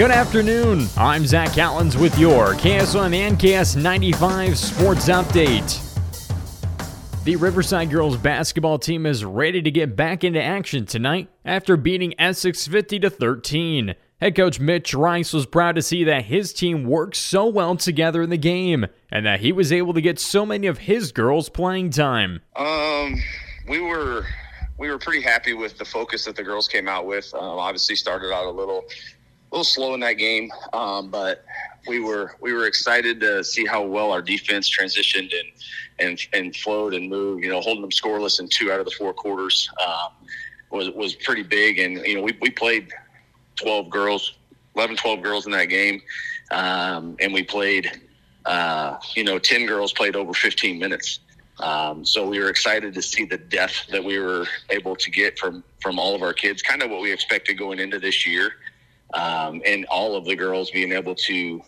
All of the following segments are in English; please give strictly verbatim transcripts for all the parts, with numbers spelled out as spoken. Good afternoon. I'm Zach Collins with your K S one and K S ninety-five Sports Update. The Riverside girls basketball team is ready to get back into action tonight after beating Essex fifty to thirteen. Head coach Mitch Rice was proud to see that his team worked so well together in the game and that he was able to get so many of his girls playing time. Um, we were we were pretty happy with the focus that the girls came out with. Um, obviously, started out a little little slow in that game, um, but. We were we were excited to see how well our defense transitioned and and and flowed and moved. You know, holding them scoreless in two out of the four quarters um, was was pretty big. And you know, we we played twelve girls, eleven, twelve girls in that game, um, and we played uh, you know ten girls played over fifteen minutes. Um, so we were excited to see the depth that we were able to get from from all of our kids. Kind of what we expected going into this year. Um, and all of the girls being able to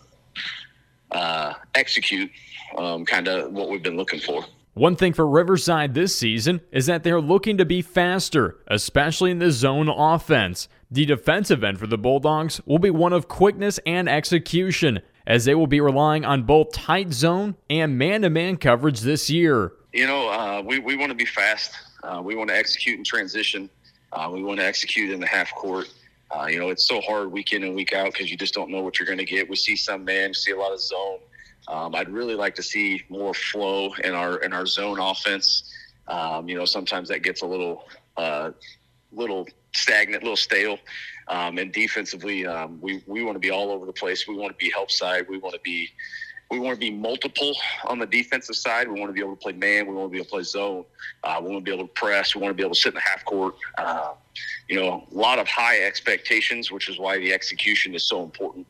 uh, execute um, kind of what we've been looking for. One thing for Riverside this season is that they're looking to be faster, especially in the zone offense. The defensive end for the Bulldogs will be one of quickness and execution, as they will be relying on both tight zone and man-to-man coverage this year. You know, uh, we, we want to be fast. Uh, we want to execute in transition. Uh, we want to execute in the half court. Uh, you know, it's so hard week in and week out because you just don't know what you're going to get. We see some man, we see a lot of zone. Um, I'd really like to see more flow in our in our zone offense. Um, you know, sometimes that gets a little uh, little stagnant, a little stale. Um, and defensively, um, we we want to be all over the place. We want to be help side. We want to be we want to be multiple on the defensive side. We want to be able to play man. We want to be able to play zone. Uh, we want to be able to press. We want to be able to sit in the half court. Uh, You know, a lot of high expectations, which is why the execution is so important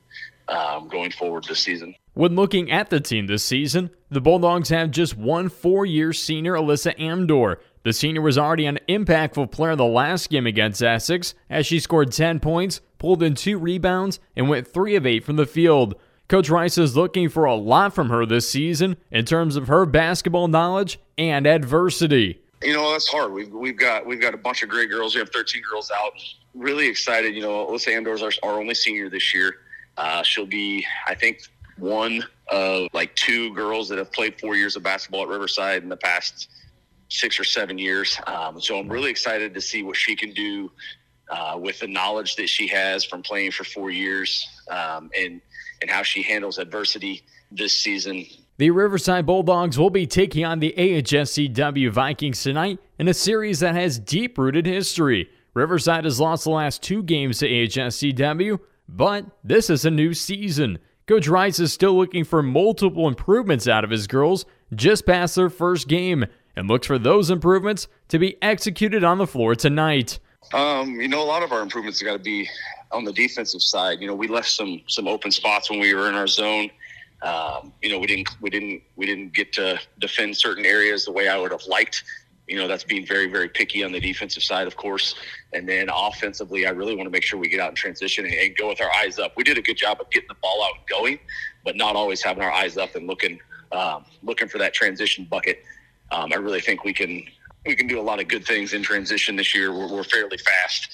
um, going forward this season. When looking at the team this season, the Bulldogs have just one four-year senior, Alyssa Amdor. The senior was already an impactful player the last game against Essex, as she scored ten points, pulled in two rebounds, and went three of eight from the field. Coach Rice is looking for a lot from her this season in terms of her basketball knowledge and adversity. You know, that's hard. We've we've got we've got a bunch of great girls. We have thirteen girls out. Really excited. You know, Alyssa Amdor is our, our only senior this year. Uh, she'll be, I think, one of like two girls that have played four years of basketball at Riverside in the past six or seven years. Um, so I'm really excited to see what she can do uh, with the knowledge that she has from playing for four years um, and and how she handles adversity this season. The Riverside Bulldogs will be taking on the A H S C W Vikings tonight in a series that has deep-rooted history. Riverside has lost the last two games to A H S C W, but this is a new season. Coach Rice is still looking for multiple improvements out of his girls just past their first game and looks for those improvements to be executed on the floor tonight. Um, you know, a lot of our improvements have got to be on the defensive side. You know, we left some some open spots when we were in our zone. Um, you know, we didn't, we didn't, we didn't get to defend certain areas the way I would have liked. You know, that's being very, very picky on the defensive side, of course. And then offensively, I really want to make sure we get out in transition and, and go with our eyes up. We did a good job of getting the ball out and going, but not always having our eyes up and looking, um, looking for that transition bucket. Um, I really think we can, we can do a lot of good things in transition this year. We're, we're fairly fast.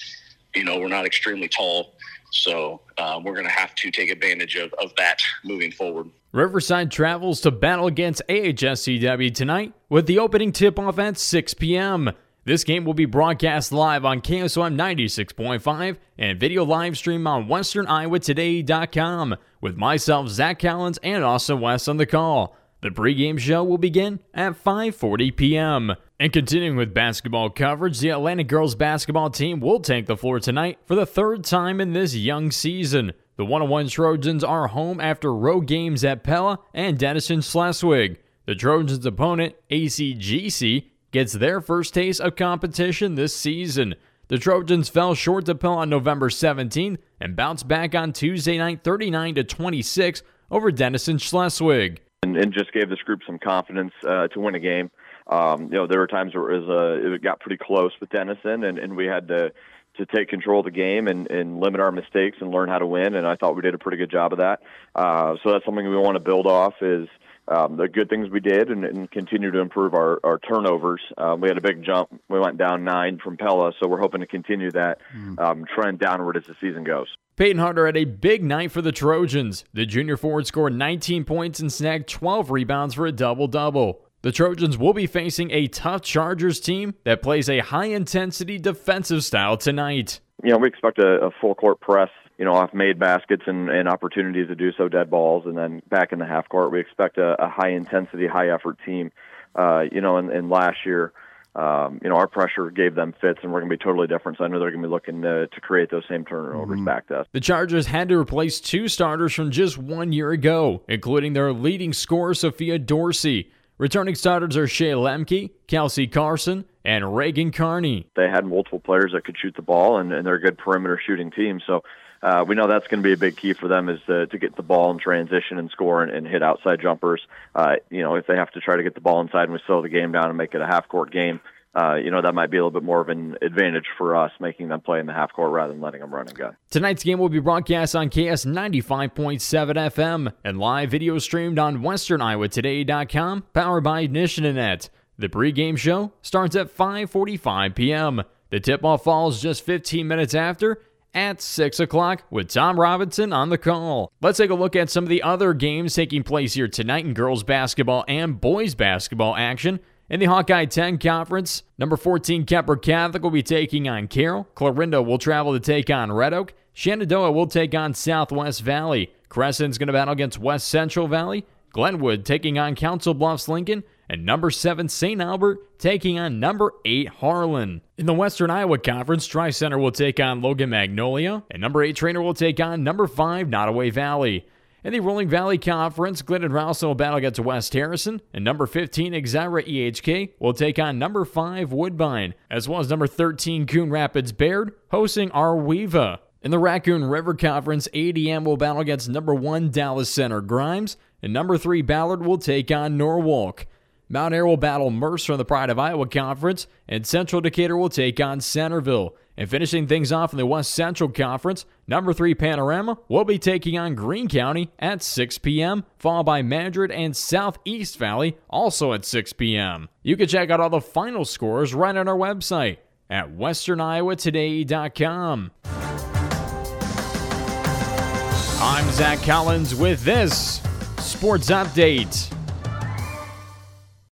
You know, we're not extremely tall. So um, we're going to have to take advantage of, of that moving forward. Riverside travels to battle against A H S C W tonight with the opening tip-off at six p.m. This game will be broadcast live on K S O M ninety-six point five and video live stream on western iowa today dot com with myself, Zach Collins, and Austin West on the call. The pregame show will begin at five forty p.m. And continuing with basketball coverage, the Atlanta girls basketball team will take the floor tonight for the third time in this young season. The one oh one Trojans are home after road games at Pella and Dennison Schleswig. The Trojans' opponent, A C G C, gets their first taste of competition this season. The Trojans fell short to Pella on November seventeenth and bounced back on Tuesday night thirty-nine to twenty-six over Dennison Schleswig. And, and just gave this group some confidence uh, to win a game. Um, you know, there were times where it, was, uh, it got pretty close with Dennison, and, and we had to to take control of the game and, and limit our mistakes and learn how to win. And I thought we did a pretty good job of that. Uh, so that's something we want to build off is um, the good things we did and, and continue to improve our, our turnovers. Uh, we had a big jump. We went down nine from Pella, so we're hoping to continue that um, trend downward as the season goes. Peyton Hunter had a big night for the Trojans. The junior forward scored nineteen points and snagged twelve rebounds for a double-double. The Trojans will be facing a tough Chargers team that plays a high-intensity defensive style tonight. You know, we expect a, a full-court press, you know, off made baskets and, and opportunities to do so, dead balls, and then back in the half court, we expect a, a high-intensity, high-effort team. Uh, you know, and, and last year, um, you know, our pressure gave them fits, and we're going to be totally different, so I know they're going to be looking to, to create those same turnovers mm-hmm. back to us. The Chargers had to replace two starters from just one year ago, including their leading scorer, Sophia Dorsey. Returning starters are Shea Lemke, Kelsey Carson, and Reagan Carney. They had multiple players that could shoot the ball, and, and they're a good perimeter shooting team. So uh, we know that's going to be a big key for them is to, to get the ball in transition and score and, and hit outside jumpers. Uh, you know, if they have to try to get the ball inside and we slow the game down and make it a half-court game, Uh, you know, that might be a little bit more of an advantage for us, making them play in the half court rather than letting them run and gun. Tonight's game will be broadcast on K S ninety-five point seven F M and live video streamed on western iowa today dot com, powered by Nishinanet. The pregame show starts at five forty-five p.m. The tip-off falls just fifteen minutes after at six o'clock with Tom Robinson on the call. Let's take a look at some of the other games taking place here tonight in girls basketball and boys basketball action. In the Hawkeye ten Conference, number fourteen Kepper Catholic will be taking on Carroll. Clarinda will travel to take on Red Oak. Shenandoah will take on Southwest Valley. Crescent's going to battle against West Central Valley. Glenwood taking on Council Bluffs Lincoln. And number seven Saint Albert taking on number eight Harlan. In the Western Iowa Conference, Tri-Center will take on Logan Magnolia. And number eight Trainer will take on number five Nottoway Valley. In the Rolling Valley Conference, Glendon Rouse will battle against West Harrison, and number fifteen Exira E H K will take on number five Woodbine, as well as number thirteen Coon Rapids Baird, hosting Arweva. In the Raccoon River Conference, A D M will battle against number one Dallas Center Grimes, and number three Ballard will take on Norwalk. Mount Air will battle Mercer in the Pride of Iowa Conference, and Central Decatur will take on Centerville. And finishing things off in the West Central Conference, number three Panorama will be taking on Greene County at six p.m., followed by Madrid and Southeast Valley, also at six p.m. You can check out all the final scores right on our website at western iowa today dot com. I'm Zach Collins with this Sports Update.